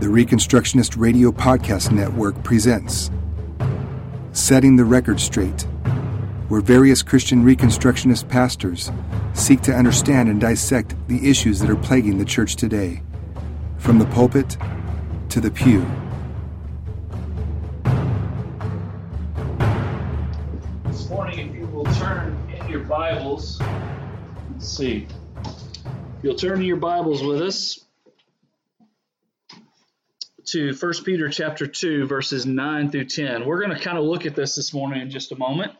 The Reconstructionist Radio Podcast Network presents Setting the Record Straight, where various Christian Reconstructionist pastors seek to understand and dissect the issues that are plaguing the church today, from the pulpit to the pew. This morning, if you will turn in your Bibles, let's see, if you'll turn in your Bibles with us to 1 Peter chapter 2, verses 9 through 10. We're going to kind of look at this morning in just a moment.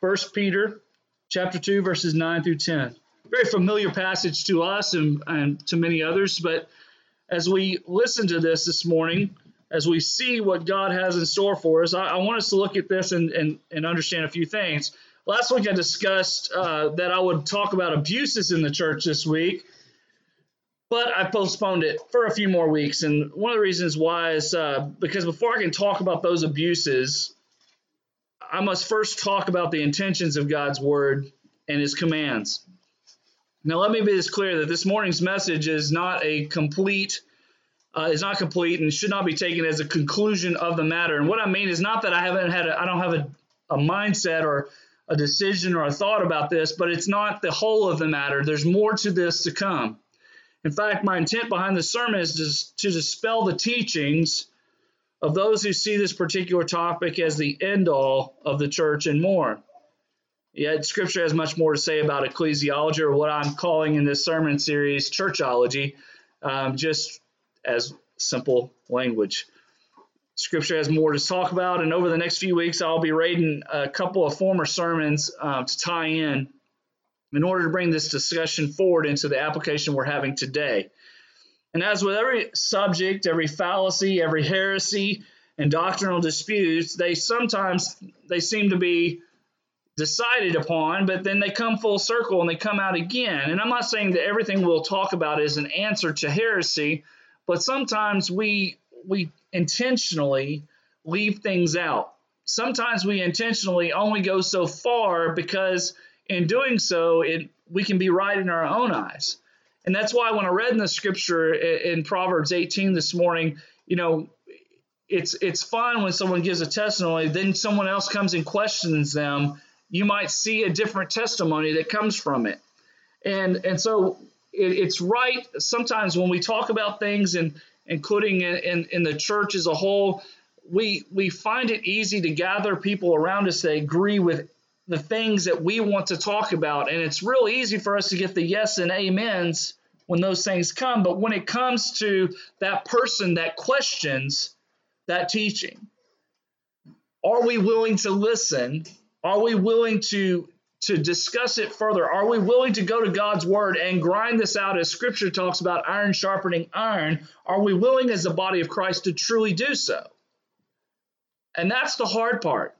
1 Peter chapter 2, verses 9 through 10. Very familiar passage to us and to many others, but as we listen to this morning, as we see what God has in store for us, I want us to look at this and understand a few things. Last week I discussed that I would talk about abuses in the church this week, but I postponed it for a few more weeks, and one of the reasons why is because before I can talk about those abuses, I must first talk about the intentions of God's Word and His commands. Now, let me be as clear that this morning's message is not complete, and should not be taken as a conclusion of the matter. And what I mean is not that I don't have a mindset or a decision or a thought about this, but it's not the whole of the matter. There's more to this to come. In fact, my intent behind the sermon is to dispel the teachings of those who see this particular topic as the end-all of the church and more. Yet, Scripture has much more to say about ecclesiology, or what I'm calling in this sermon series, churchology, just as simple language. Scripture has more to talk about, and over the next few weeks, I'll be reading a couple of former sermons to tie in order to bring this discussion forward into the application we're having today. And as with every subject, every fallacy, every heresy, and doctrinal disputes, they seem to be decided upon, but then they come full circle and they come out again. And I'm not saying that everything we'll talk about is an answer to heresy, but sometimes we intentionally leave things out. Sometimes we intentionally only go so far because in doing so, we can be right in our own eyes. And that's why when I read in the Scripture in Proverbs 18 this morning, it's fine when someone gives a testimony, then someone else comes and questions them. You might see a different testimony that comes from it. And so it's right sometimes when we talk about things, and including in the church as a whole, we find it easy to gather people around us that agree with the things that we want to talk about. And it's real easy for us to get the yes and amens when those things come. But when it comes to that person that questions that teaching, are we willing to listen? Are we willing to discuss it further? Are we willing to go to God's Word and grind this out, as Scripture talks about iron sharpening iron? Are we willing as the body of Christ to truly do so? And that's the hard part.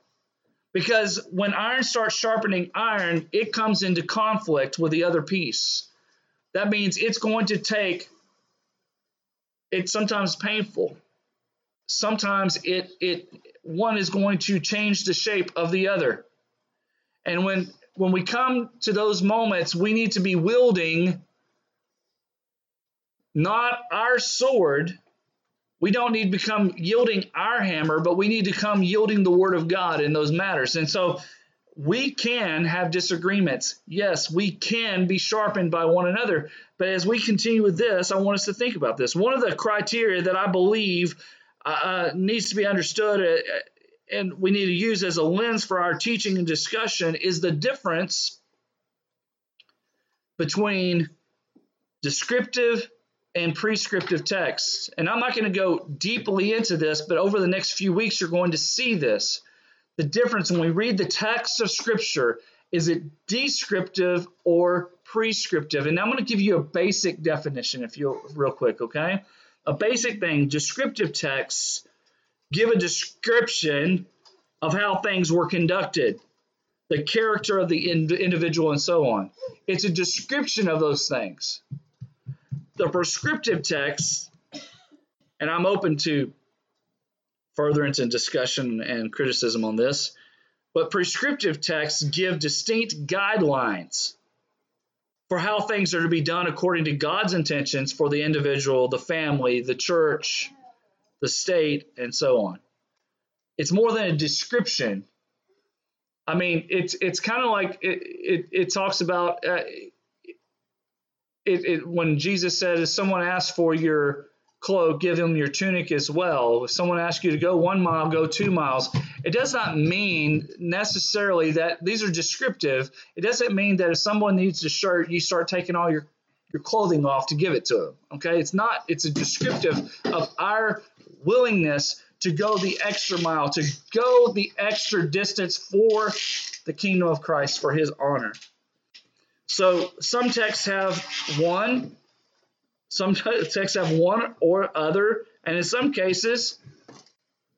Because when iron starts sharpening iron, it comes into conflict with the other piece. That means it's sometimes painful. Sometimes one is going to change the shape of the other. And when we come to those moments, we need to be wielding not our sword. We don't need to become yielding our hammer, but we need to come yielding the Word of God in those matters. And so we can have disagreements. Yes, we can be sharpened by one another. But as we continue with this, I want us to think about this. One of the criteria that I believe needs to be understood and we need to use as a lens for our teaching and discussion is the difference between descriptive and prescriptive texts. And I'm not going to go deeply into this, but over the next few weeks, you're going to see this. The difference when we read the text of Scripture, is it descriptive or prescriptive? And I'm going to give you a basic definition, real quick, okay? A basic thing, descriptive texts give a description of how things were conducted, the character of the individual, and so on. It's a description of those things. The prescriptive texts, and I'm open to furtherance and discussion and criticism on this, but prescriptive texts give distinct guidelines for how things are to be done according to God's intentions for the individual, the family, the church, the state, and so on. It's more than a description. I mean, it's kind of like it talks about when Jesus said, if someone asks for your cloak, give him your tunic as well. If someone asks you to go 1 mile, go 2 miles. It does not mean necessarily that these are descriptive. It doesn't mean that if someone needs a shirt, you start taking all your clothing off to give it to them. Okay, it's a descriptive of our willingness to go the extra mile, to go the extra distance for the kingdom of Christ, for his honor. So some texts have one, some texts have one or other, and in some cases,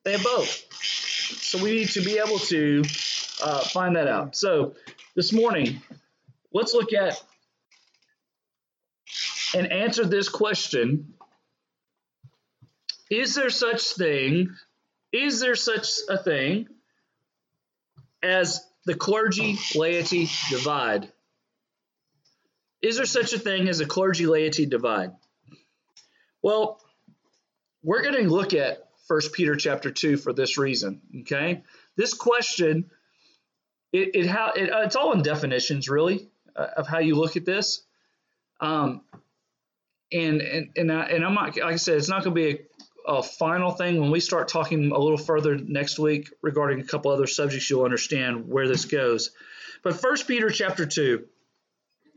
they have both. So we need to be able to find that out. So this morning, let's look at and answer this question. Is there such a thing as the clergy-laity divide? Is there such a thing as a clergy-laity divide? Well, we're going to look at 1 Peter chapter 2 for this reason, okay? This question, it's all in definitions, really, of how you look at this. And I'm not, like I said, it's not going to be a final thing. When we start talking a little further next week regarding a couple other subjects, you'll understand where this goes. But 1 Peter chapter 2,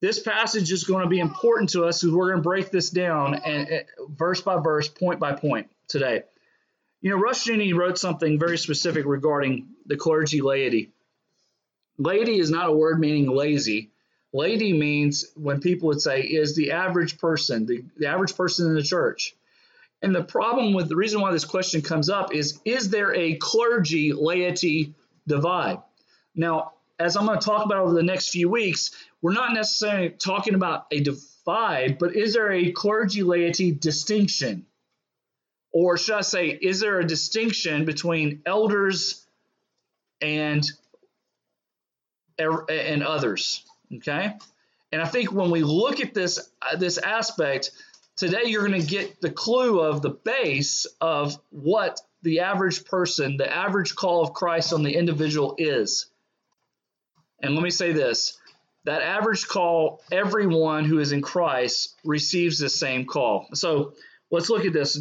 This passage is going to be important to us because we're going to break this down and verse by verse, point by point today. You know, Rushdoony wrote something very specific regarding the clergy laity. Laity is not a word meaning lazy. Laity means, when people would say, is the average person, the average person in the church. And the problem with the reason why this question comes up is there a clergy laity divide? Now, as I'm going to talk about over the next few weeks, we're not necessarily talking about a divide, but is there a clergy laity distinction? Or should I say, is there a distinction between elders and others? Okay? And I think when we look at this aspect, today you're going to get the clue of the base of what the average person, the average call of Christ on the individual is. And let me say this, that average call, everyone who is in Christ receives the same call. So let's look at this.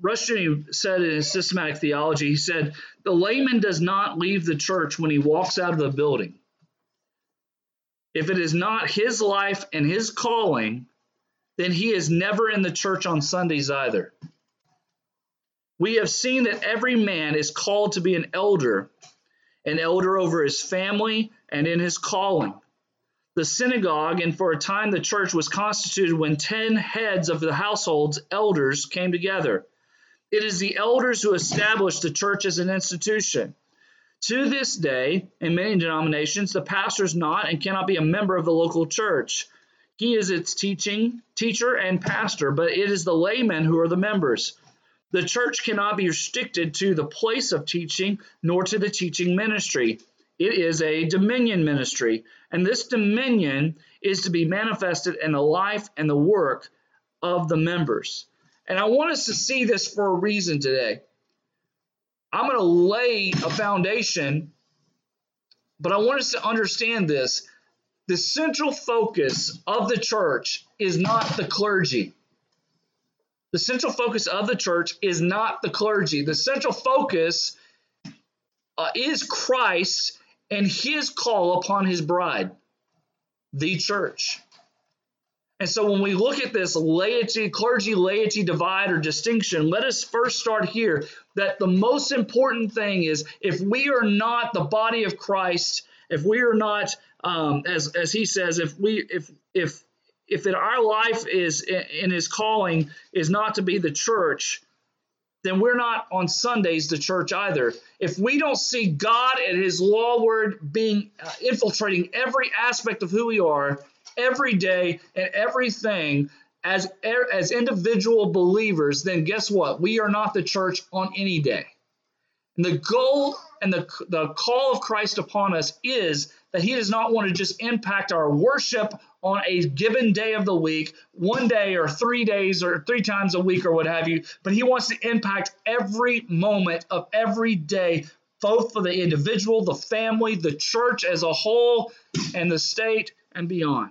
Rushdoony said in his systematic theology, he said, the layman does not leave the church when he walks out of the building. If it is not his life and his calling, then he is never in the church on Sundays either. We have seen that every man is called to be an elder over his family and in his calling. The synagogue, and for a time the church, was constituted when 10 heads of the household's elders came together. It is the elders who established the church as an institution. To this day, in many denominations, the pastor is not and cannot be a member of the local church. He is its teacher and pastor, but it is the laymen who are the members. The church cannot be restricted to the place of teaching, nor to the teaching ministry. It is a dominion ministry, and this dominion is to be manifested in the life and the work of the members. And I want us to see this for a reason today. I'm going to lay a foundation, but I want us to understand this. The central focus of the church is not the clergy. The central focus of the church is not the clergy. The central focus is Christ and his call upon his bride, the church. And so when we look at this laity, clergy-laity divide or distinction, let us first start here that the most important thing is if we are not the body of Christ, if we are not, as he says, if if that our life is in his calling is not to be the church, then we're not on Sundays the church either. If we don't see God and his law word being infiltrating every aspect of who we are every day and everything as individual believers, then guess what? We are not the church on any day. And the goal and the call of Christ upon us is that he does not want to just impact our worship on a given day of the week, one day or 3 days or 3 times a week or what have you, but he wants to impact every moment of every day, both for the individual, the family, the church as a whole, and the state and beyond.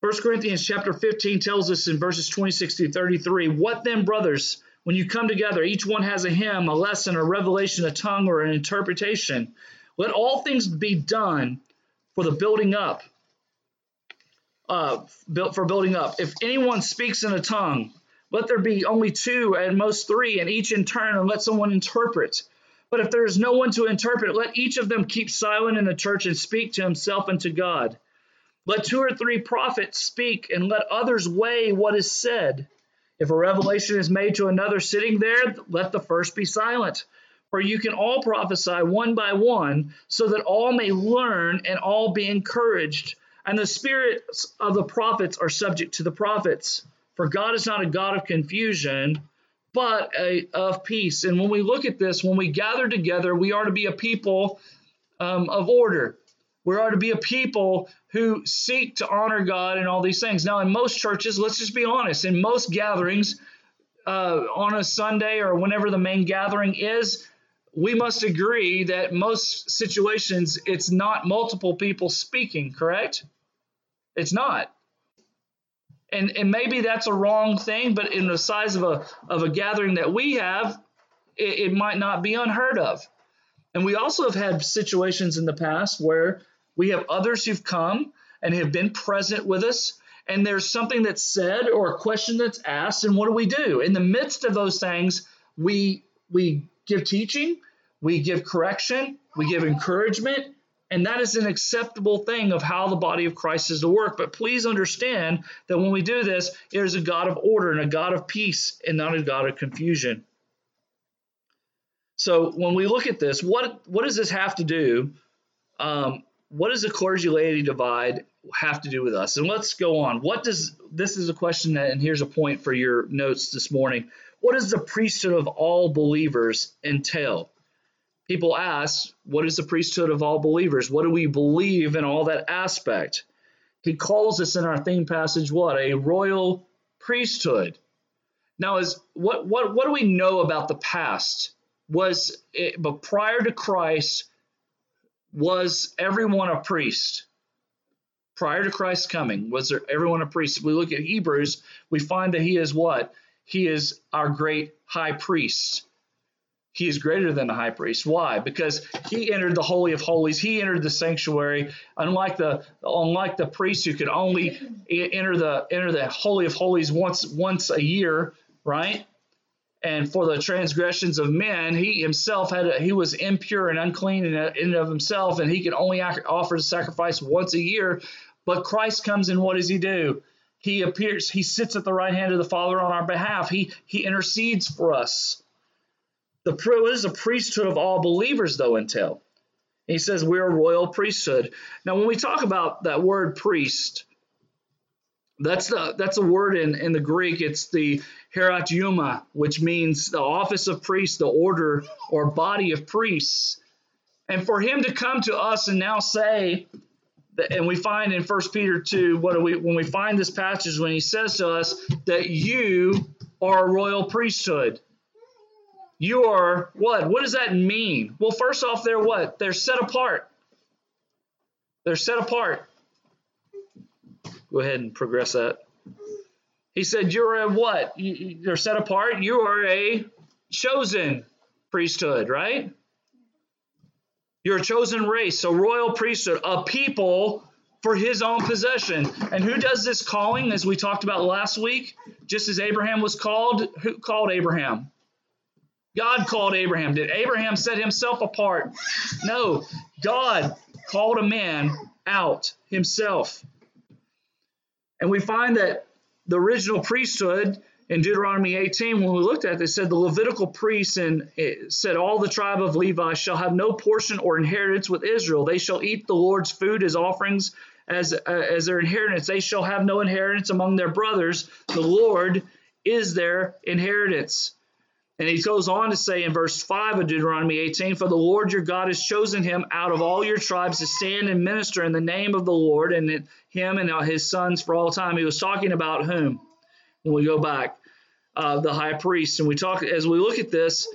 1 Corinthians chapter 15 tells us in verses 26 through 33, "What then, brothers? When you come together, each one has a hymn, a lesson, a revelation, a tongue, or an interpretation. Let all things be done for the building up. If anyone speaks in a tongue, let there be only 2 and most 3, and each in turn, and let someone interpret. But if there is no one to interpret, let each of them keep silent in the church and speak to himself and to God. Let 2 or 3 prophets speak, and let others weigh what is said. If a revelation is made to another sitting there, let the first be silent. For you can all prophesy one by one, so that all may learn and all be encouraged. And the spirits of the prophets are subject to the prophets. For God is not a God of confusion, but of peace." And when we look at this, when we gather together, we are to be a people of order. We are to be a people who seek to honor God and all these things. Now, in most churches, let's just be honest, in most gatherings on a Sunday or whenever the main gathering is, we must agree that most situations it's not multiple people speaking, correct? It's not. And maybe that's a wrong thing, but in the size of a gathering that we have, it might not be unheard of. And we also have had situations in the past where we have others who've come and have been present with us, and there's something that's said or a question that's asked, and what do? In the midst of those things, we give teaching, we give correction, we give encouragement, and that is an acceptable thing of how the body of Christ is to work. But please understand that when we do this, it is a God of order and a God of peace and not a God of confusion. So when we look at this, what does this have to do? What does the clergy-laity divide have to do with us? And let's go on. This is a question, and here's a point for your notes this morning. What does the priesthood of all believers entail? People ask, what is the priesthood of all believers? What do we believe in all that aspect? He calls us in our theme passage what? A royal priesthood. Now, what do we know about the past? But prior to Christ, was everyone a priest? Prior to Christ's coming, was there everyone a priest? If we look at Hebrews, we find that he is what? He is our great high priest. He is greater than the high priest. Why? Because he entered the Holy of Holies. He entered the sanctuary. Unlike the priests who could only enter the Holy of Holies once a year, right? And for the transgressions of men, he himself he was impure and unclean in and of himself, and he could only offer the sacrifice once a year. But Christ comes, and what does he do? He appears. He sits at the right hand of the Father on our behalf. He intercedes for us. What does the priesthood of all believers, though, entail? He says we're a royal priesthood. Now, when we talk about that word priest, that's a word in the Greek. It's the hieratiuma, which means the office of priest, the order or body of priests. And for him to come to us and now say, and we find in 1 Peter 2, when we find this passage, when he says to us that you are a royal priesthood, you are what? What does that mean? Well, first off, they're what? They're set apart. They're set apart. Go ahead and progress that. He said, you're a what? You're set apart. You are a chosen priesthood, right? You're a chosen race, a royal priesthood, a people for his own possession. And who does this calling, as we talked about last week? Just as Abraham was called, who called Abraham? God called Abraham. Did Abraham set himself apart? No. God called a man out himself. And we find that the original priesthood in Deuteronomy 18, when we looked at it, they said the Levitical priests, and it said all the tribe of Levi shall have no portion or inheritance with Israel. They shall eat the Lord's food, his offerings, as their inheritance. They shall have no inheritance among their brothers. The Lord is their inheritance. And he goes on to say in verse 5 of Deuteronomy 18, for the Lord your God has chosen him out of all your tribes to stand and minister in the name of the Lord, and him and his sons for all time. He was talking about whom? When we go back, the high priest. And we talk, as we look at this,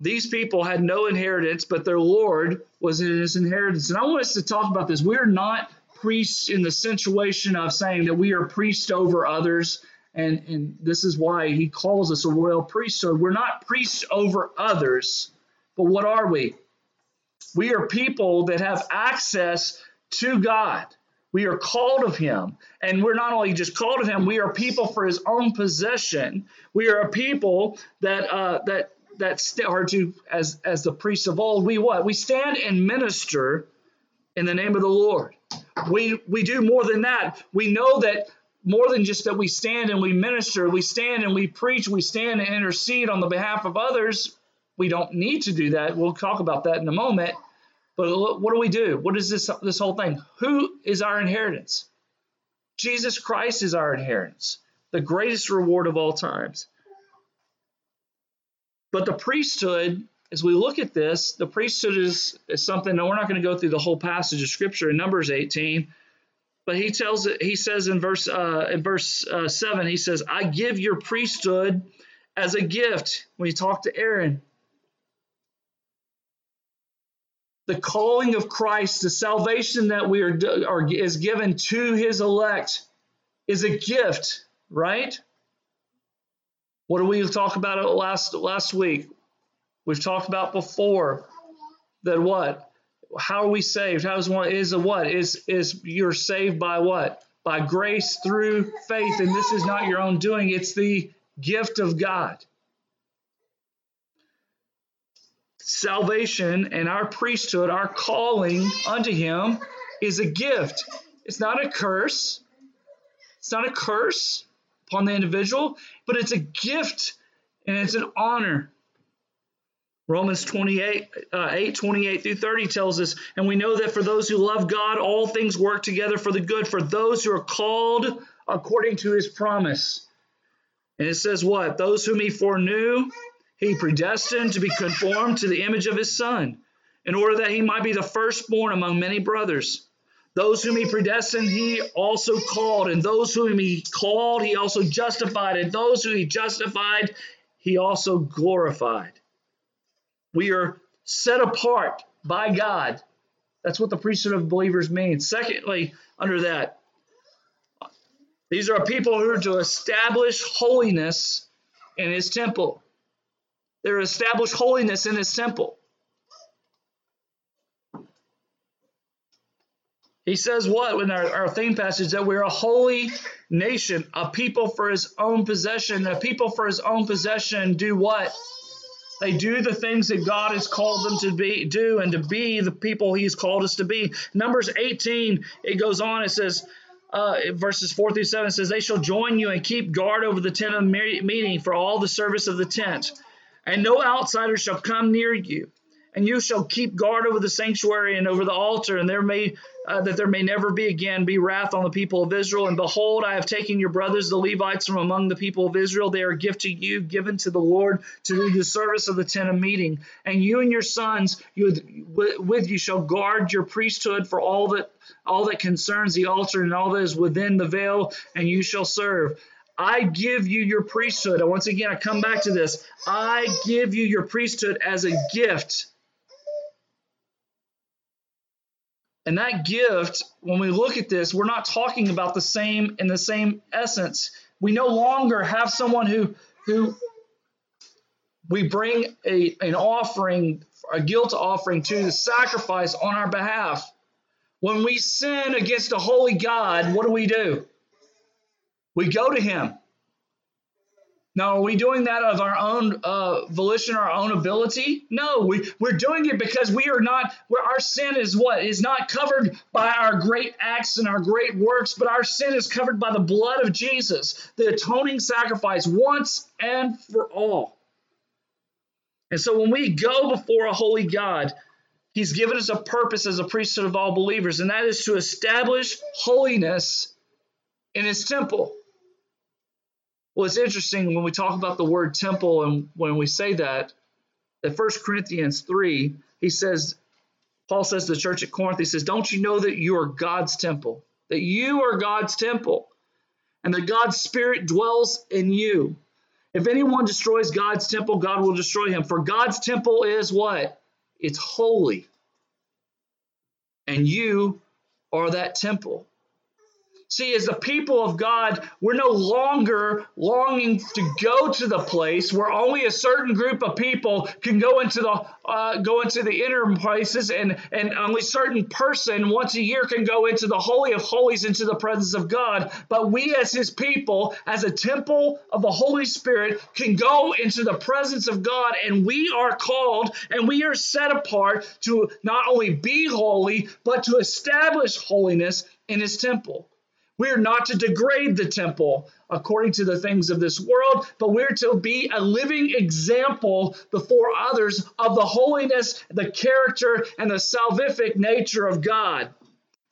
these people had no inheritance, but their Lord was his inheritance. And I want us to talk about this. We're not priests in the situation of saying that we are priests over others. And this is why he calls us a royal priesthood. We're not priests over others, but what are we? We are people that have access to God. We are called of him. And we're not only just called of him, we are people for his own possession. We are a people that are, as the priests of old, we what? We stand and minister in the name of the Lord. We do more than that. We know that more than just that we stand and we minister, we stand and we preach, we stand and intercede on the behalf of others. We don't need to do that. We'll talk about that in a moment. But what do we do? What is this whole thing? Who is our inheritance? Jesus Christ is our inheritance, the greatest reward of all times. But the priesthood, as we look at this, the priesthood is something, and we're not going to go through the whole passage of Scripture in Numbers 18, but he says in verse 7, he says, I give your priesthood as a gift. When you talk to Aaron, the calling of Christ, the salvation that is given to his elect, is a gift, right? What did we talk about last week? We've talked about before that what? How are we saved? How is one? Is a what? Is you're saved by what? By grace through faith, and this is not your own doing. It's the gift of God. Salvation and our priesthood, our calling unto him, is a gift. It's not a curse. It's not a curse upon the individual, but it's a gift and it's an honor. Romans 8:28 through 30 tells us, and we know that for those who love God, all things work together for the good, for those who are called according to his promise. And it says what? Those whom he foreknew, he predestined to be conformed to the image of his Son, in order that he might be the firstborn among many brothers. Those whom he predestined, he also called, and those whom he called, he also justified, and those whom he justified, he also glorified. We are set apart by God. That's what the priesthood of believers means. Secondly, under that, these are people who are to establish holiness in his temple. They're to establish holiness in his temple. He says what in our theme passage? That we're a holy nation, a people for his own possession. A people for his own possession do what? They do the things that God has called them to do and to be the people he's called us to be. Numbers 18, it goes on, it says, verses 4 through 7, it says, they shall join you and keep guard over the tent of meeting for all the service of the tent. And no outsider shall come near you. And you shall keep guard over the sanctuary and over the altar, and there may never be again be wrath on the people of Israel. And behold, I have taken your brothers, the Levites, from among the people of Israel. They are a gift to you, given to the Lord, to do the service of the tent of meeting. And you and your sons with you shall guard your priesthood for all that concerns the altar and all that is within the veil, and you shall serve. I give you your priesthood. And once again, I come back to this. I give you your priesthood as a gift. And that gift, when we look at this, we're not talking about the same essence. We no longer have someone who we bring an offering, a guilt offering to the sacrifice on our behalf. When we sin against a holy God, what do? We go to him. Now, are we doing that of our own volition, our own ability? No, we're doing it because we are not, our sin is what? Is not covered by our great acts and our great works, but our sin is covered by the blood of Jesus, the atoning sacrifice once and for all. And so when we go before a holy God, He's given us a purpose as a priesthood of all believers, and that is to establish holiness in His temple. Well, it's interesting when we talk about the word temple and when we say that, that 1 Corinthians 3, he says, Paul says to the church at Corinth, he says, don't you know that you are God's temple? That you are God's temple and that God's Spirit dwells in you. If anyone destroys God's temple, God will destroy him. For God's temple is what? It's holy. And you are that temple. See, as the people of God, we're no longer longing to go to the place where only a certain group of people can go into the inner places, and only certain person once a year can go into the Holy of Holies, into the presence of God. But we as His people, as a temple of the Holy Spirit, can go into the presence of God, and we are called and we are set apart to not only be holy, but to establish holiness in His temple. We're not to degrade the temple according to the things of this world, but we're to be a living example before others of the holiness, the character, and the salvific nature of God.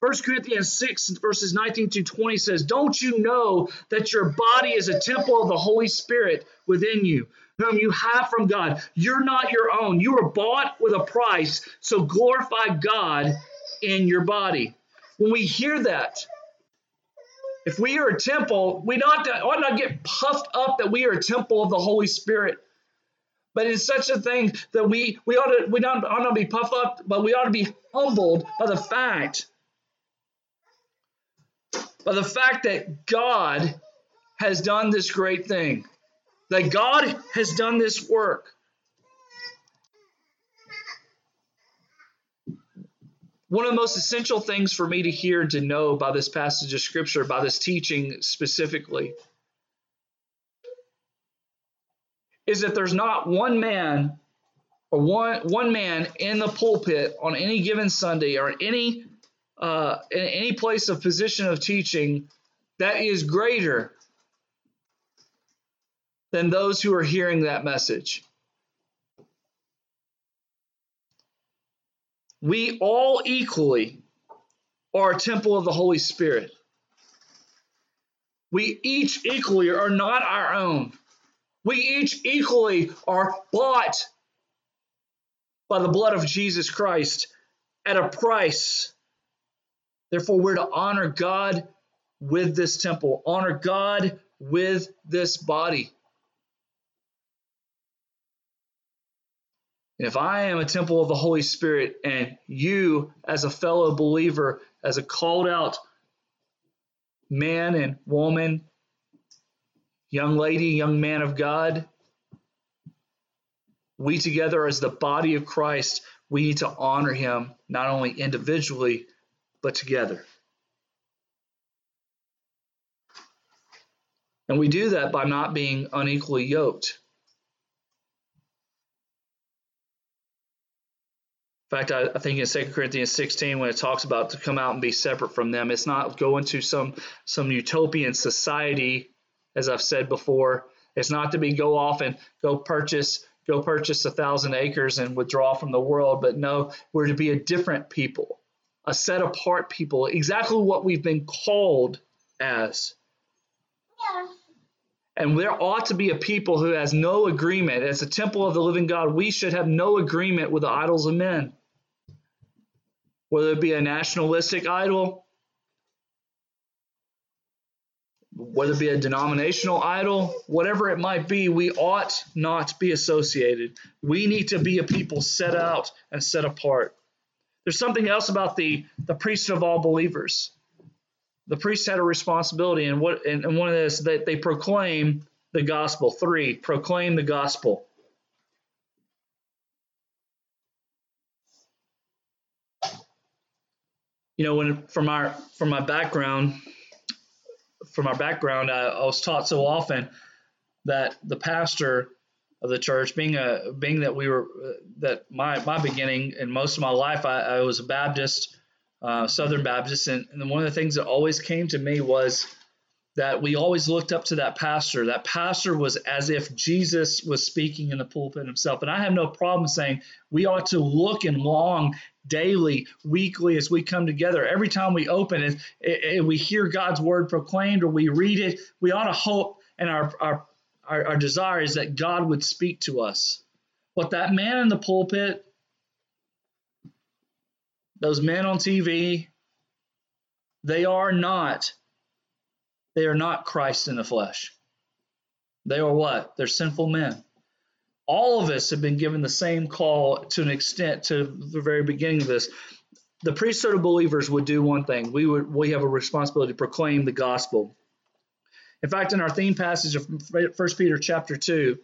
1 Corinthians 6, verses 19 to 20 says, don't you know that your body is a temple of the Holy Spirit within you, whom you have from God? You're not your own. You were bought with a price, so glorify God in your body. When we hear that, if we are a temple, we ought not get puffed up that we are a temple of the Holy Spirit. But it's such a thing that we ought not be puffed up, but we ought to be humbled by the fact that God has done this great thing, that God has done this work. One of the most essential things for me to hear and to know by this passage of Scripture, by this teaching specifically, is that there's not one man or one man in the pulpit on any given Sunday or in any place of position of teaching that is greater than those who are hearing that message. We all equally are a temple of the Holy Spirit. We each equally are not our own. We each equally are bought by the blood of Jesus Christ at a price. Therefore, we're to honor God with this temple, honor God with this body. And if I am a temple of the Holy Spirit and you as a fellow believer, as a called out man and woman, young lady, young man of God, we together as the body of Christ, we need to honor Him not only individually, but together. And we do that by not being unequally yoked. In fact, I think in 2 Corinthians 16, when it talks about to come out and be separate from them, it's not go into some utopian society, as I've said before. It's not to be go off and go purchase 1,000 acres and withdraw from the world. But no, we're to be a different people, a set apart people, exactly what we've been called as. Yeah. And there ought to be a people who has no agreement. As a temple of the living God, we should have no agreement with the idols of men. Whether it be a nationalistic idol, whether it be a denominational idol, whatever it might be, we ought not be associated. We need to be a people set out and set apart. There's something else about the priesthood of all believers. The priests had a responsibility, and one of this that they proclaim the gospel. 3, proclaim the gospel. You know, when from my background, I was taught so often that the pastor of the church, being that we were, that my beginning and most of my life, I was a Baptist, Southern Baptist, and one of the things that always came to me was that we always looked up to that pastor. That pastor was as if Jesus was speaking in the pulpit himself. And I have no problem saying we ought to look and long daily, weekly, as we come together. Every time we open it, we hear God's word proclaimed or we read it, we ought to hope, and our desire is that God would speak to us. What that man in the pulpit, those men on TV, they are not Christ in the flesh. They are what? They're sinful men. All of us have been given the same call to an extent to the very beginning of this. The priesthood of believers would do one thing. We have a responsibility to proclaim the gospel. In fact, in our theme passage of 1 Peter chapter 2,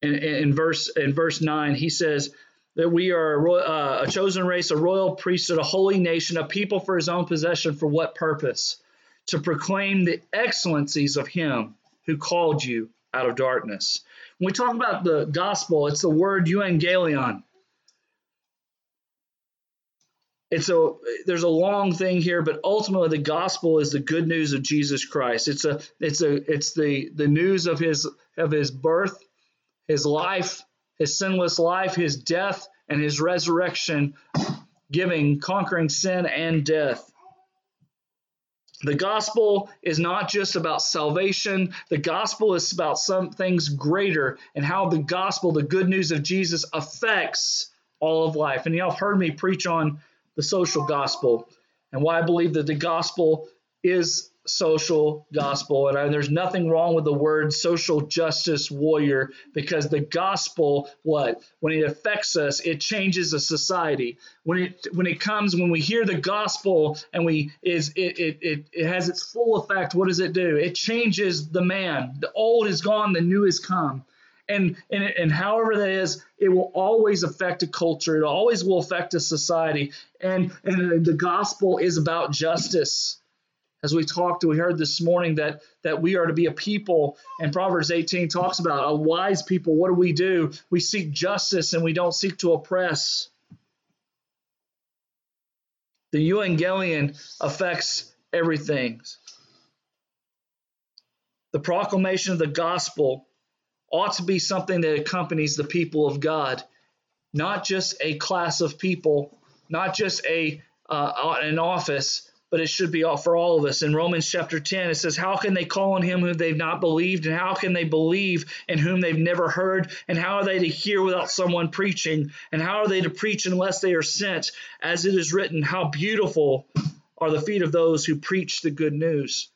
in verse 9, he says that we are a chosen race, a royal priesthood, a holy nation, a people for his own possession. For what purpose? To proclaim the excellencies of him who called you out of darkness. When we talk about the gospel, it's the word euangelion. There's a long thing here, but ultimately the gospel is the good news of Jesus Christ. It's the news of his birth, his life, his sinless life, his death, and his resurrection, conquering sin and death. The gospel is not just about salvation. The gospel is about some things greater, and how the gospel, the good news of Jesus, affects all of life. And y'all have heard me preach on the social gospel, and why I believe that the gospel is social gospel. And there's nothing wrong with the word social justice warrior, because the gospel, when it affects us, it changes a society. When we hear the gospel and it has its full effect, what does it do? It changes the man. The old is gone, the new is come. And however that is, it will always affect a culture. It always will affect a society. And the gospel is about justice. As we heard this morning that we are to be a people, and Proverbs 18 talks about a wise people. What do? We seek justice, and we don't seek to oppress. The euangelion affects everything. The proclamation of the gospel ought to be something that accompanies the people of God, not just a class of people, not just an office, but it should be for all of us. In Romans chapter 10, it says, how can they call on him whom they've not believed? And how can they believe in whom they've never heard? And how are they to hear without someone preaching? And how are they to preach unless they are sent? As it is written, how beautiful are the feet of those who preach the good news.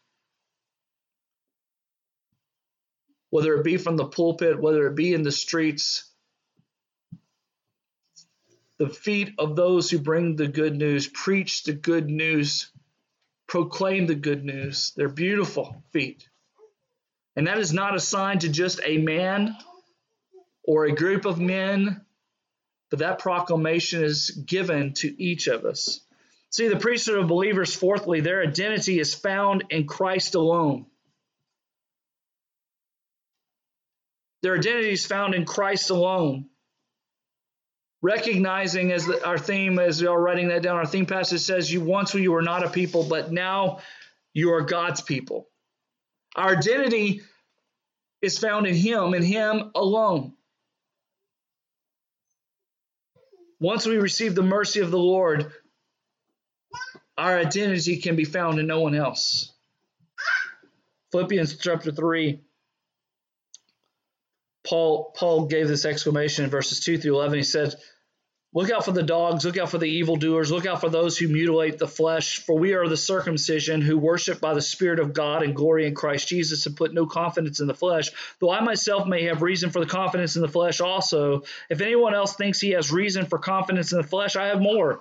Whether it be from the pulpit, whether it be in the streets, the feet of those who bring the good news, preach the good news, proclaim the good news. They're beautiful feet. And that is not assigned to just a man or a group of men, but that proclamation is given to each of us. See, the priesthood of believers, fourthly, their identity is found in Christ alone. Their identity is found in Christ alone. Recognizing, our theme, as we are writing that down, our theme passage says, you were not a people, but now you are God's people. Our identity is found in Him alone. Once we receive the mercy of the Lord, our identity can be found in no one else. Philippians chapter 3. Paul gave this exclamation in verses 2 through 11. He said, look out for the dogs, look out for the evildoers, look out for those who mutilate the flesh, for we are the circumcision who worship by the Spirit of God and glory in Christ Jesus and put no confidence in the flesh, though I myself may have reason for the confidence in the flesh also. If anyone else thinks he has reason for confidence in the flesh, I have more.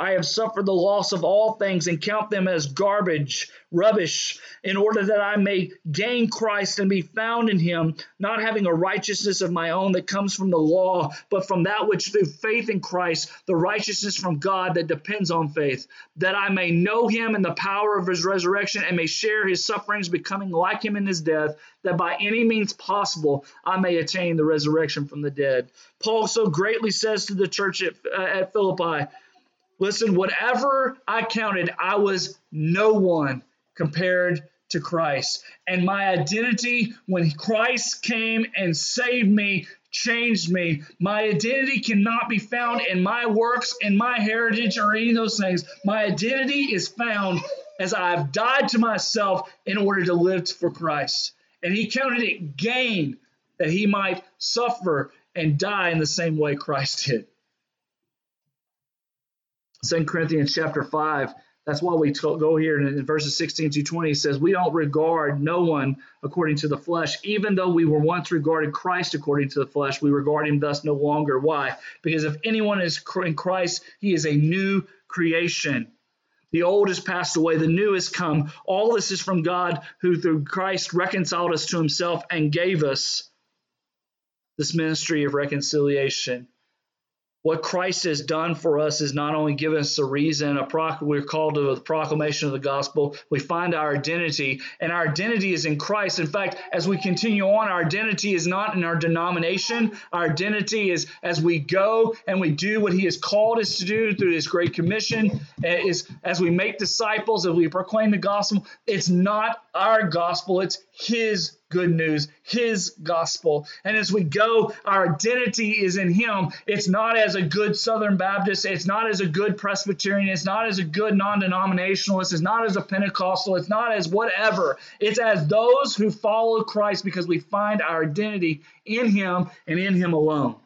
I have suffered the loss of all things and count them as garbage, rubbish, in order that I may gain Christ and be found in him, not having a righteousness of my own that comes from the law, but from that which through faith in Christ, the righteousness from God that depends on faith, that I may know him in the power of his resurrection and may share his sufferings, becoming like him in his death, that by any means possible I may attain the resurrection from the dead. Paul so greatly says to the church at Philippi, listen, whatever I counted, I was no one compared to Christ. And my identity, when Christ came and saved me, changed me. My identity cannot be found in my works, in my heritage, or any of those things. My identity is found as I've died to myself in order to live for Christ. And he counted it gain that he might suffer and die in the same way Christ did. 2 Corinthians chapter 5, that's why we go here in verses 16 to 20, it says, we don't regard no one according to the flesh, even though we were once regarded Christ according to the flesh, we regard him thus no longer. Why? Because if anyone is in Christ, he is a new creation. The old has passed away, the new has come. All this is from God, who through Christ reconciled us to himself and gave us this ministry of reconciliation. What Christ has done for us is not only given us a reason, we're called to the proclamation of the gospel. We find our identity, and our identity is in Christ. In fact, as we continue on, our identity is not in our denomination. Our identity is as we go and we do what he has called us to do through this great commission, is as we make disciples, as we proclaim the gospel. It's not our gospel, it's his good news, his gospel. And as we go, our identity is in him. It's not as a good Southern Baptist. It's not as a good Presbyterian. It's not as a good non-denominationalist. It's not as a Pentecostal. It's not as whatever. It's as those who follow Christ, because we find our identity in him and in him alone.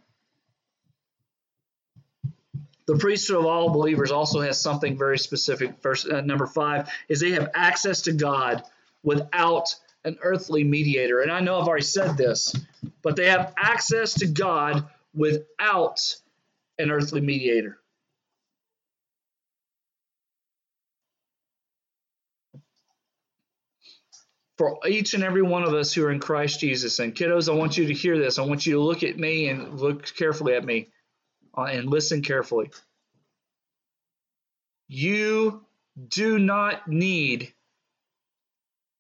The priesthood of all believers also has something very specific. Verse number 5 is they have access to God without an earthly mediator. And I know I've already said this, but they have access to God without an earthly mediator. For each and every one of us who are in Christ Jesus, and kiddos, I want you to hear this. I want you to look at me and look carefully at me and listen carefully. You do not need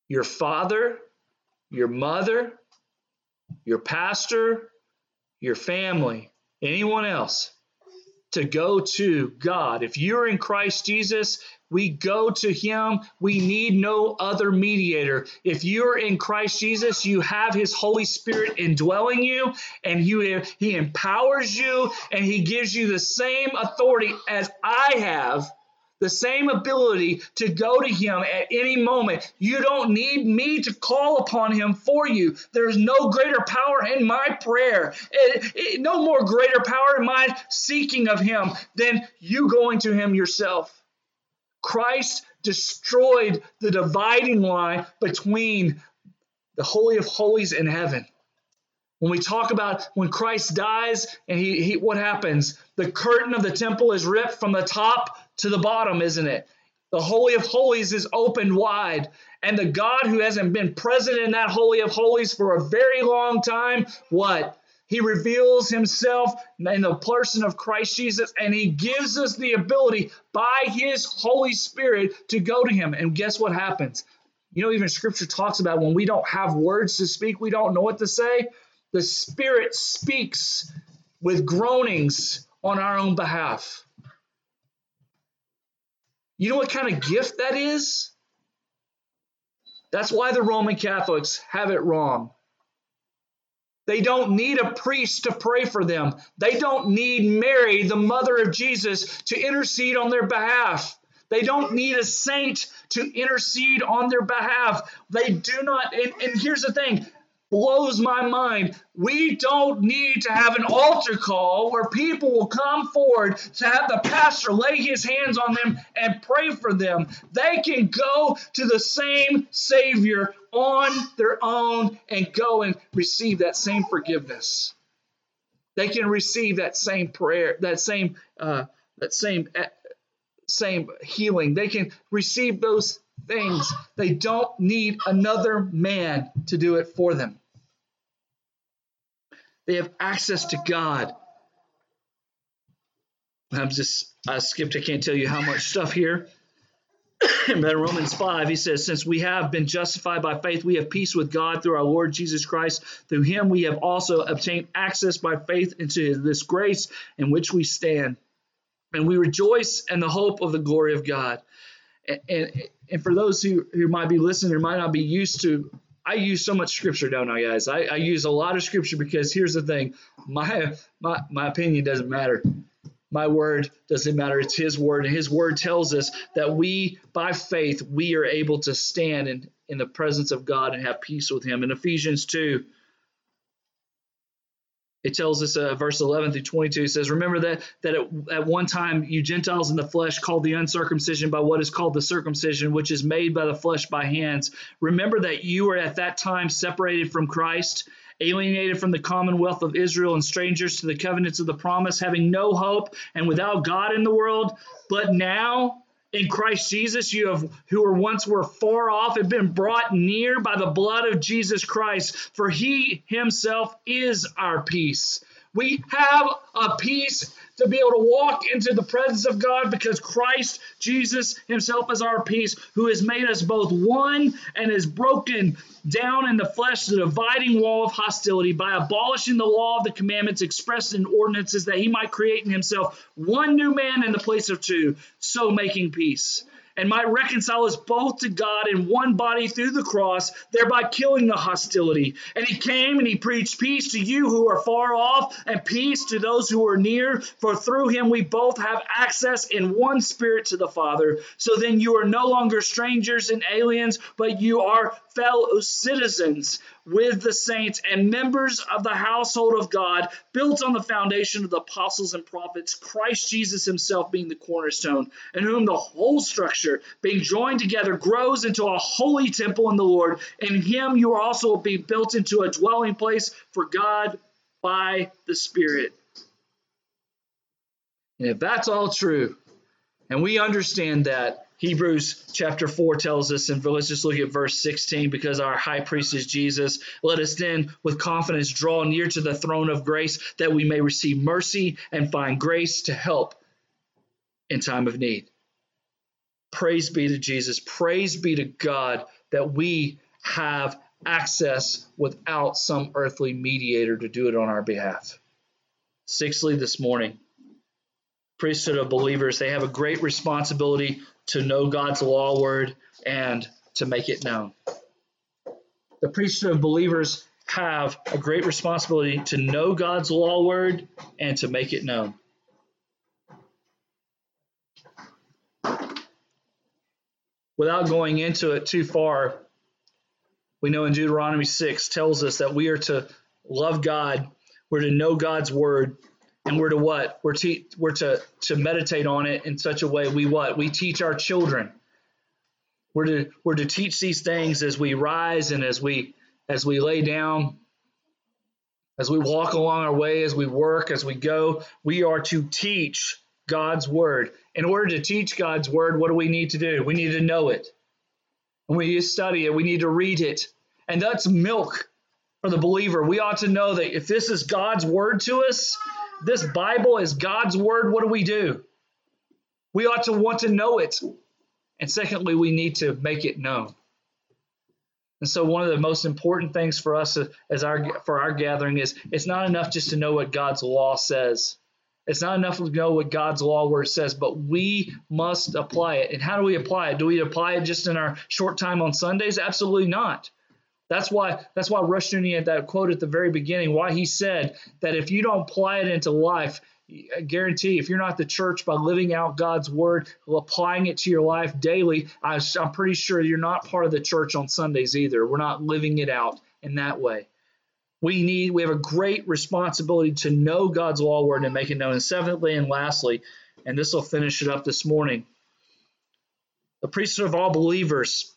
your father, your mother, your pastor, your family, anyone else to go to God. If you're in Christ Jesus, we go to him. We need no other mediator. If you're in Christ Jesus, you have his Holy Spirit indwelling you, and he empowers you, and he gives you the same authority as I have, the same ability to go to him at any moment. You don't need me to call upon him for you. There's no greater power in my prayer, no more greater power in my seeking of him than you going to him yourself. Christ destroyed the dividing line between the Holy of Holies and heaven. When we talk about when Christ dies and he what happens? The curtain of the temple is ripped from the top to the bottom, isn't it? The Holy of Holies is opened wide. And the God who hasn't been present in that Holy of Holies for a very long time, what? He reveals himself in the person of Christ Jesus, and he gives us the ability by his Holy Spirit to go to him. And guess what happens? You know, even Scripture talks about when we don't have words to speak, we don't know what to say. The Spirit speaks with groanings on our own behalf. You know what kind of gift that is? That's why the Roman Catholics have it wrong. They don't need a priest to pray for them. They don't need Mary, the mother of Jesus, to intercede on their behalf. They don't need a saint to intercede on their behalf. They do not, and here's the thing, blows my mind. We don't need to have an altar call where people will come forward to have the pastor lay his hands on them and pray for them. They can go to the same Savior on their own and go and receive that same forgiveness. They can receive that same prayer, that same healing. They can receive those things. They don't need another man to do it for them. They have access to God. I skipped, I can't tell you how much stuff here. But in Romans 5, he says, since we have been justified by faith, we have peace with God through our Lord Jesus Christ. Through him we have also obtained access by faith into this grace in which we stand. And we rejoice in the hope of the glory of God. And for those who might be listening or might not be used to, I use so much scripture, don't I, guys? I use a lot of scripture because here's the thing. My opinion doesn't matter. My word doesn't matter. It's his word. And his word tells us that we, by faith, we are able to stand in the presence of God and have peace with him. In Ephesians 2, it tells us, verse 11 through 22, it says, remember that at one time you Gentiles in the flesh called the uncircumcision by what is called the circumcision, which is made by the flesh by hands. Remember that you were at that time separated from Christ, alienated from the commonwealth of Israel and strangers to the covenants of the promise, having no hope and without God in the world. But now in Christ Jesus, you have who were once were far off have been brought near by the blood of Jesus Christ, for he himself is our peace. We have a peace to be able to walk into the presence of God because Christ Jesus himself is our peace, who has made us both one and has broken down in the flesh the dividing wall of hostility by abolishing the law of the commandments expressed in ordinances, that he might create in himself one new man in the place of two, so making peace, and might reconcile us both to God in one body through the cross, thereby killing the hostility. And he came and he preached peace to you who are far off and peace to those who are near, for through him we both have access in one spirit to the Father. So then you are no longer strangers and aliens, but you are fellow citizens with the saints and members of the household of God, built on the foundation of the apostles and prophets, Christ Jesus himself being the cornerstone, in whom the whole structure, being joined together, grows into a holy temple in the Lord. In him you also will be built into a dwelling place for God by the Spirit. And if that's all true, and we understand that, Hebrews chapter 4 tells us, and let's just look at verse 16, because our high priest is Jesus. Let us then with confidence draw near to the throne of grace, that we may receive mercy and find grace to help in time of need. Praise be to Jesus. Praise be to God that we have access without some earthly mediator to do it on our behalf. Sixthly, this morning, priesthood of believers, they have a great responsibility to know God's law word and to make it known. The priesthood of believers have a great responsibility to know God's law word and to make it known. Without going into it too far, we know in Deuteronomy 6 tells us that we are to love God, we're to know God's word, and we're to what? We're to meditate on it in such a way we what? We teach our children. We're to teach these things as we rise and as we lay down, as we walk along our way, as we work, as we go. We are to teach God's word. In order to teach God's word, what do we need to do? We need to know it. And we need to study it. We need to read it. And that's milk for the believer. We ought to know that if this is God's word to us, this Bible is God's word. What do? We ought to want to know it. And secondly, we need to make it known. And so one of the most important things for us as for our gathering is it's not enough just to know what God's law says. It's not enough to know what God's law word says, but we must apply it. And how do we apply it? Do we apply it just in our short time on Sundays? Absolutely not. That's why Rushdoony had that quote at the very beginning, why he said that if you don't apply it into life, I guarantee if you're not the church by living out God's word, applying it to your life daily, I'm pretty sure you're not part of the church on Sundays either. We're not living it out in that way. We have a great responsibility to know God's law word and make it known. And seventhly and lastly, and this will finish it up this morning, the priesthood of all believers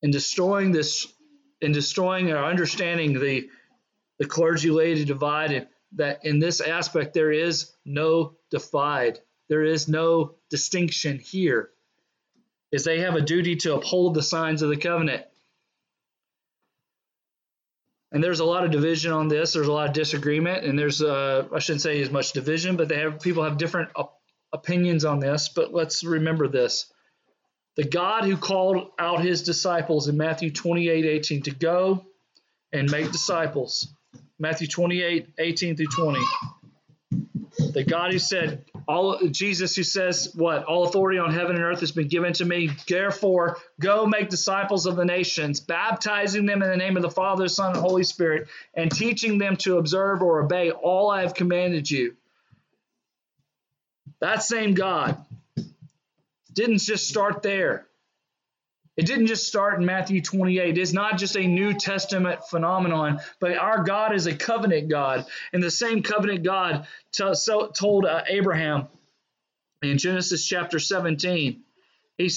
in destroying or understanding the clergy laity divided, that in this aspect there is no divide. There is no distinction here, is they have a duty to uphold the signs of the covenant. And there's a lot of division on this. There's a lot of disagreement, and there's I shouldn't say as much division, but people have different opinions on this. But let's remember this: the God who called out his disciples in Matthew 28:18 to go and make disciples, Matthew 28:18 through 20. The God who said, Jesus who says, what? All authority on heaven and earth has been given to me. Therefore, go make disciples of the nations, baptizing them in the name of the Father, Son, and Holy Spirit, and teaching them to observe or obey all I have commanded you. That same God didn't just start there. It didn't just start in Matthew 28. It's not just a New Testament phenomenon, but our God is a covenant God. And the same covenant God told Abraham in Genesis chapter 17. He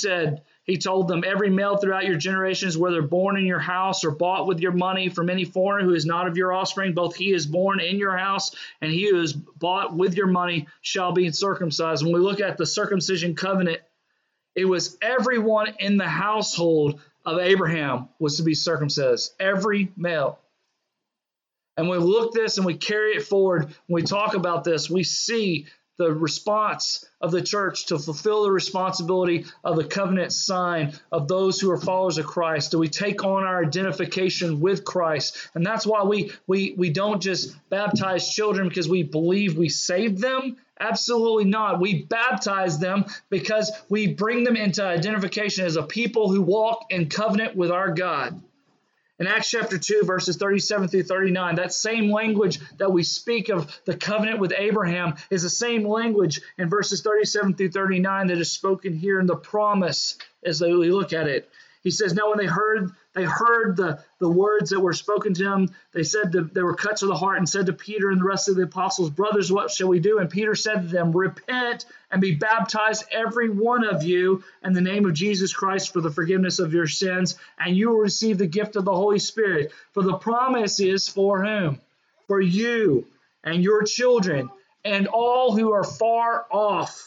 told them, every male throughout your generations, whether born in your house or bought with your money from any foreigner who is not of your offspring, both he is born in your house and he who is bought with your money shall be circumcised. When we look at the circumcision covenant, it was everyone in the household of Abraham was to be circumcised, every male. And we look this and we carry it forward. When we talk about this, we see the response of the church to fulfill the responsibility of the covenant sign of those who are followers of Christ. Do we take on our identification with Christ? And that's why we don't just baptize children because we believe we saved them. Absolutely not. We baptize them because we bring them into identification as a people who walk in covenant with our God. In Acts chapter 2, verses 37 through 39, that same language that we speak of the covenant with Abraham is the same language in verses 37 through 39 that is spoken here in the promise as we look at it. He says, now when they heard the words that were spoken to him, they said they were cut to the heart and said to Peter and the rest of the apostles, brothers, what shall we do? And Peter said to them, repent and be baptized, every one of you, in the name of Jesus Christ for the forgiveness of your sins, and you will receive the gift of the Holy Spirit. For the promise is for whom? For you and your children and all who are far off,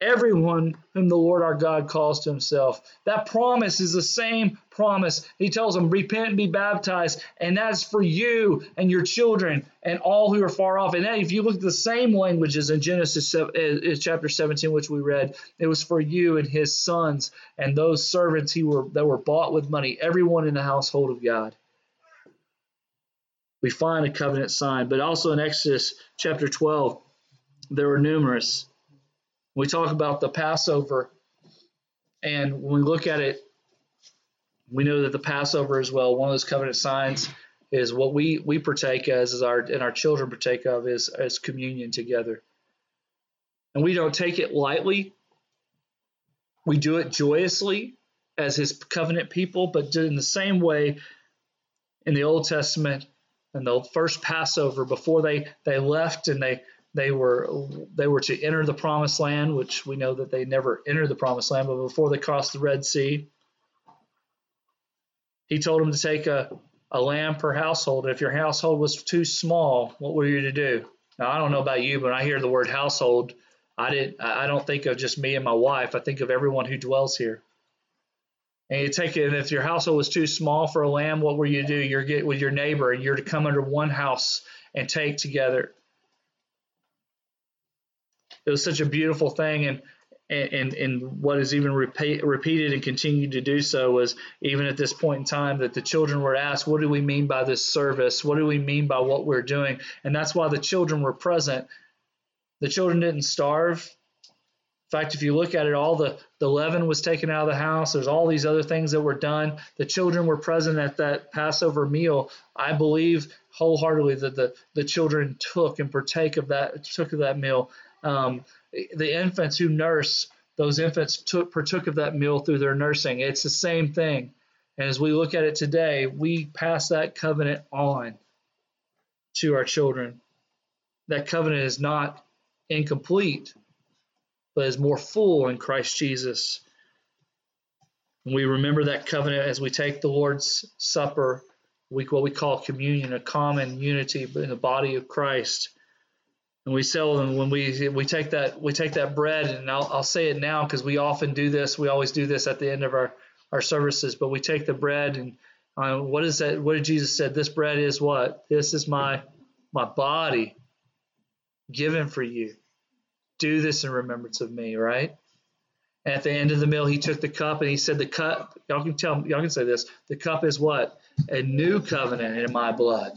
everyone whom the Lord our God calls to himself. That promise is the same promise. He tells them, repent and be baptized, and that is for you and your children and all who are far off. And then if you look at the same languages in Genesis chapter 17, which we read, it was for you and his sons and those servants that were bought with money, everyone in the household of God. We find a covenant sign. But also in Exodus chapter 12, there were numerous. We talk about the Passover, and when we look at it, we know that the Passover as well, one of those covenant signs is what we partake and our children partake of is communion together. And we don't take it lightly. We do it joyously as his covenant people, but in the same way in the Old Testament and the first Passover before they left and they were to enter the promised land, which we know that they never entered the promised land, but before they crossed the Red Sea, he told them to take a lamb per household. And if your household was too small, what were you to do? Now, I don't know about you, but when I hear the word household, I don't think of just me and my wife. I think of everyone who dwells here. And you take it, and if your household was too small for a lamb, what were you to do? You're get with your neighbor, and you're to come under one house and take together. It was such a beautiful thing, and what is even repeated and continued to do so was even at this point in time that the children were asked, what do we mean by this service? What do we mean by what we're doing? And that's why the children were present. The children didn't starve. In fact, if you look at it, all the leaven was taken out of the house. There's all these other things that were done. The children were present at that Passover meal. I believe wholeheartedly that the children took and took of that meal. The infants who nurse, those infants partook of that meal through their nursing. It's the same thing. as we look at it today, we pass that covenant on to our children. That covenant is not incomplete, but is more full in Christ Jesus. And we remember that covenant as we take the Lord's Supper, what we call communion, a common unity in the body of Christ. And we sell them when we take that bread, and I'll say it now because we often do this. We always do this at the end of our services, but we take the bread and what is that? What did Jesus said? This bread is what? This is my body given for you. Do this in remembrance of me, right? And at the end of the meal, he took the cup and he said, the cup, y'all can say this, the cup is what? A new covenant in my blood.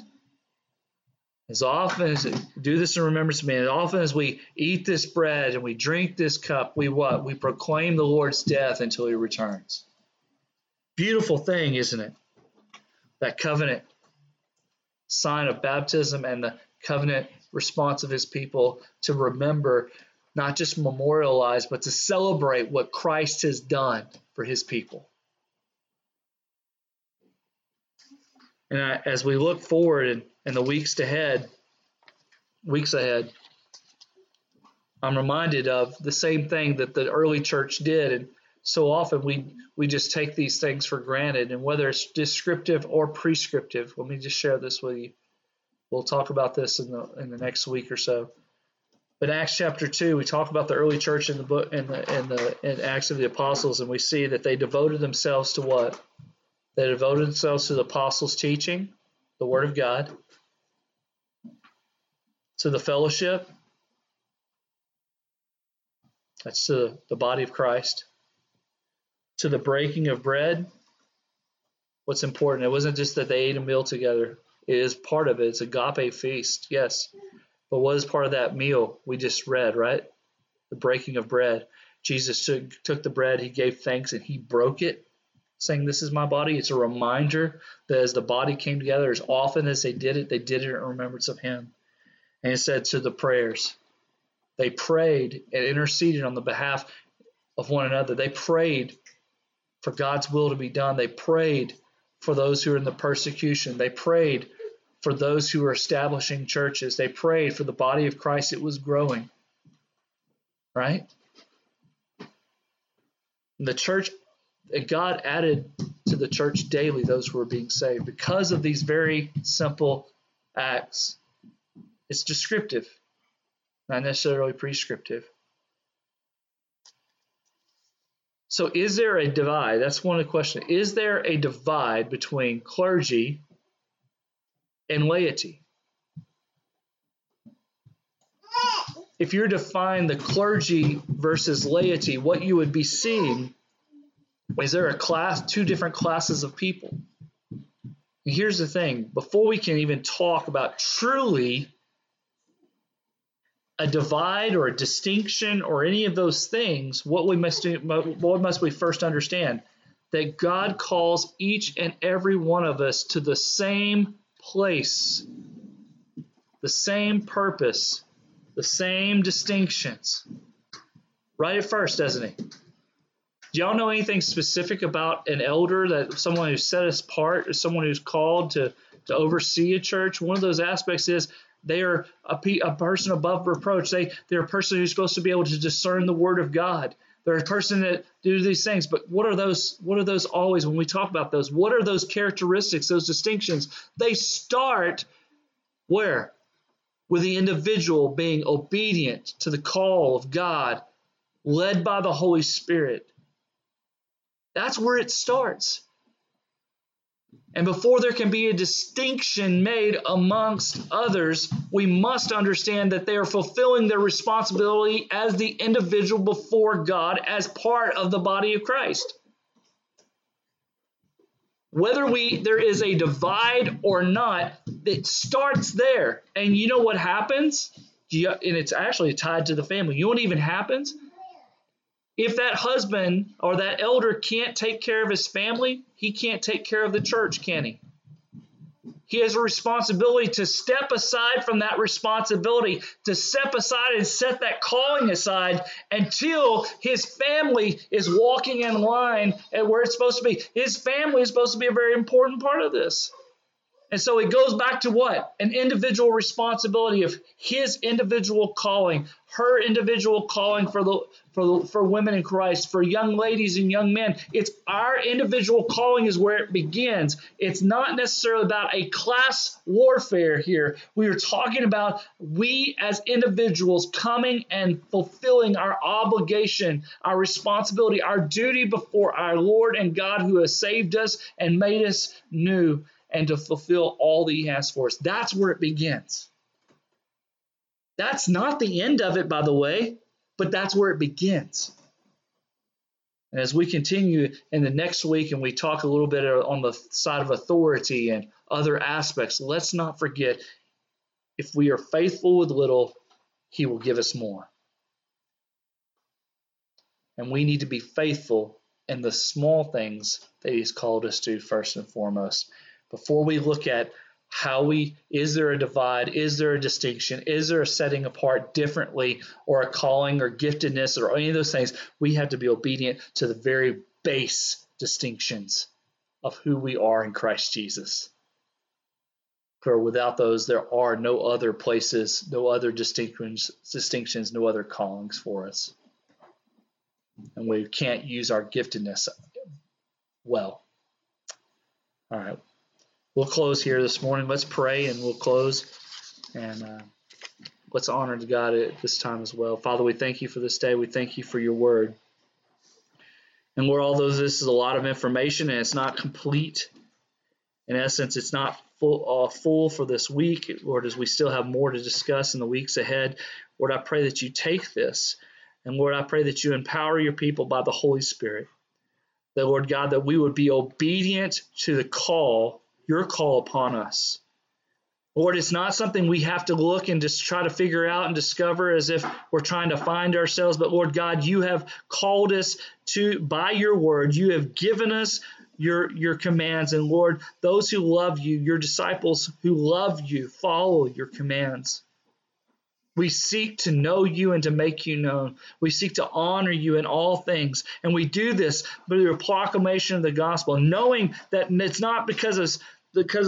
As often as do this in remembrance of me, as often as we eat this bread and we drink this cup, we what? We proclaim the Lord's death until he returns. Beautiful thing, isn't it? That covenant sign of baptism and the covenant response of his people to remember, not just memorialize, but to celebrate what Christ has done for his people. And as we look forward in the weeks ahead, I'm reminded of the same thing that the early church did. And so often we just take these things for granted. And whether it's descriptive or prescriptive, let me just share this with you. We'll talk about this in the next week or so. But Acts chapter 2, we talk about the early church in the book in Acts of the Apostles, and we see that they devoted themselves to what? They devoted themselves to the apostles' teaching, the Word of God, to the fellowship, that's to the body of Christ, to the breaking of bread. What's important? It wasn't just that they ate a meal together. It is part of it. It's agape feast, yes. But what is part of that meal? We just read, right? The breaking of bread. Jesus took the bread, he gave thanks, and he broke it, saying, this is my body. It's a reminder that as the body came together, as often as they did it in remembrance of him. And it said to the prayers. They prayed and interceded on the behalf of one another. They prayed for God's will to be done. They prayed for those who are in the persecution. They prayed for those who were establishing churches. They prayed for the body of Christ. It was growing, right? The church, God added to the church daily those who were being saved because of these very simple acts. It's descriptive, not necessarily prescriptive. So is there a divide? That's one of the questions. Is there a divide between clergy and laity? If you're to define the clergy versus laity, what you would be seeing is there a class, two different classes of people. And here's the thing, before we can even talk about truly a divide or a distinction or any of those things, what must we first understand? That God calls each and every one of us to the same place, the same purpose, the same distinctions. Right at first, doesn't he? Do y'all know anything specific about an elder, that someone who's set us apart, or someone who's called to oversee a church? One of those aspects is they are a person above reproach. They're a person who's supposed to be able to discern the word of God. They're a person that do these things. But what are those? What are those always when we talk about those? What are those characteristics, those distinctions? They start where? With the individual being obedient to the call of God, led by the Holy Spirit. That's where it starts. And before there can be a distinction made amongst others, we must understand that they are fulfilling their responsibility as the individual before God as part of the body of Christ. Whether there is a divide or not, it starts there. And you know what happens? And it's actually tied to the family. You know what even happens? If that husband or that elder can't take care of his family, he can't take care of the church, can he? He has a responsibility to step aside from that responsibility, to step aside and set that calling aside until his family is walking in line at where it's supposed to be. His family is supposed to be a very important part of this. And so it goes back to what? An individual responsibility of his individual calling, her individual calling for women in Christ, for young ladies and young men. It's our individual calling is where it begins. It's not necessarily about a class warfare here. We are talking about we as individuals coming and fulfilling our obligation, our responsibility, our duty before our Lord and God who has saved us and made us new, and to fulfill all that he has for us. That's where it begins. That's not the end of it, by the way, but that's where it begins. And as we continue in the next week and we talk a little bit on the side of authority and other aspects, let's not forget, if we are faithful with little, he will give us more. And we need to be faithful in the small things that he's called us to first and foremost. Before we look at is there a divide, is there a distinction, is there a setting apart differently or a calling or giftedness or any of those things, we have to be obedient to the very base distinctions of who we are in Christ Jesus. For without those, there are no other places, no other distinctions, no other callings for us. And we can't use our giftedness well. All right. We'll close here this morning. Let's pray and we'll close. And let's honor God at this time as well. Father, we thank you for this day. We thank you for your word. And Lord, although this is a lot of information and it's not complete, in essence, it's not full for this week. Lord, as we still have more to discuss in the weeks ahead, Lord, I pray that you take this. And Lord, I pray that you empower your people by the Holy Spirit. That, Lord God, that we would be obedient to the call, your call upon us. Lord, it's not something we have to look and just try to figure out and discover as if we're trying to find ourselves. But Lord God, you have called us to, by your word, you have given us your commands. And Lord, those who love you, your disciples who love you, follow your commands. We seek to know you and to make you known. We seek to honor you in all things. And we do this through a proclamation of the gospel, knowing that it's not because of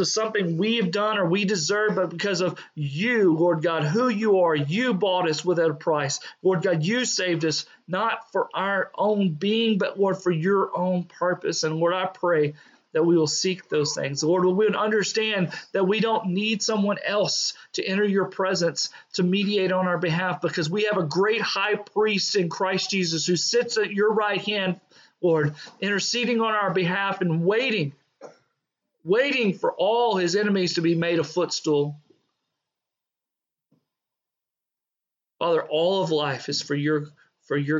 something we have done or we deserve, but because of you, Lord God, who you are. You bought us without a price. Lord God, you saved us not for our own being, but, Lord, for your own purpose. And, Lord, I pray that we will seek those things. Lord, we would understand that we don't need someone else to enter your presence to mediate on our behalf, because we have a great high priest in Christ Jesus who sits at your right hand, Lord, interceding on our behalf and waiting for all his enemies to be made a footstool. Father, all of life is for your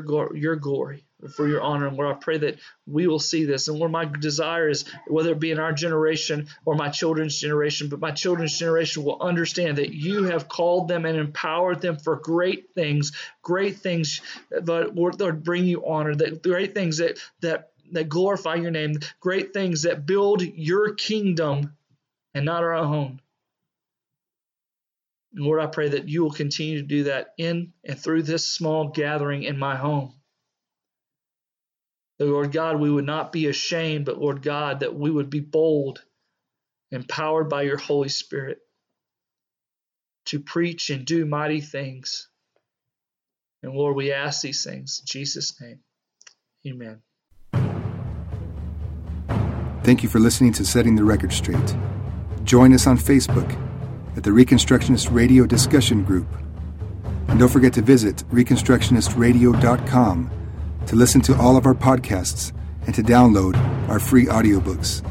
glory, for your honor. And Lord, I pray that we will see this. And Lord, my desire is, whether it be in our generation or my children's generation, but my children's generation will understand that you have called them and empowered them for great things that, Lord, bring you honor, that great things that glorify your name, great things that build your kingdom and not our own. And Lord, I pray that you will continue to do that in and through this small gathering in my home. That, Lord God, we would not be ashamed, but, Lord God, that we would be bold, empowered by your Holy Spirit to preach and do mighty things. And, Lord, we ask these things in Jesus' name. Amen. Thank you for listening to Setting the Record Straight. Join us on Facebook at the Reconstructionist Radio Discussion Group. And don't forget to visit ReconstructionistRadio.com to listen to all of our podcasts and to download our free audiobooks.